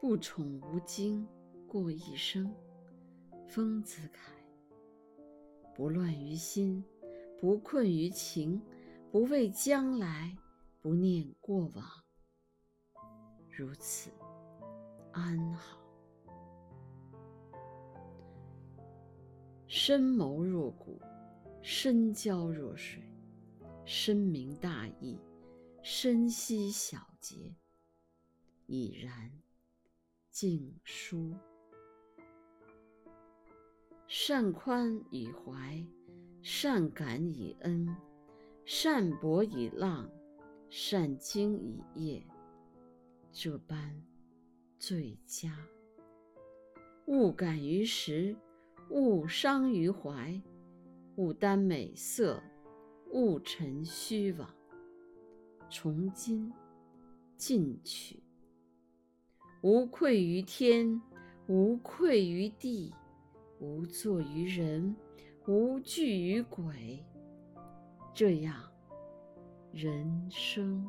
不宠无惊过一生，风姿慨。不乱于心，不困于情，不畏将来，不念过往，如此安好。深谋若谷，深交若水，深明大义，深悉小节，已然静舒。善宽以怀，善感以恩，善博以浪，善精以业，这般最佳。勿感于时，勿伤于怀，勿耽美色，勿沉虚妄，从今进取。无愧于天，无愧于地，无作于人，无惧于鬼，这样人生。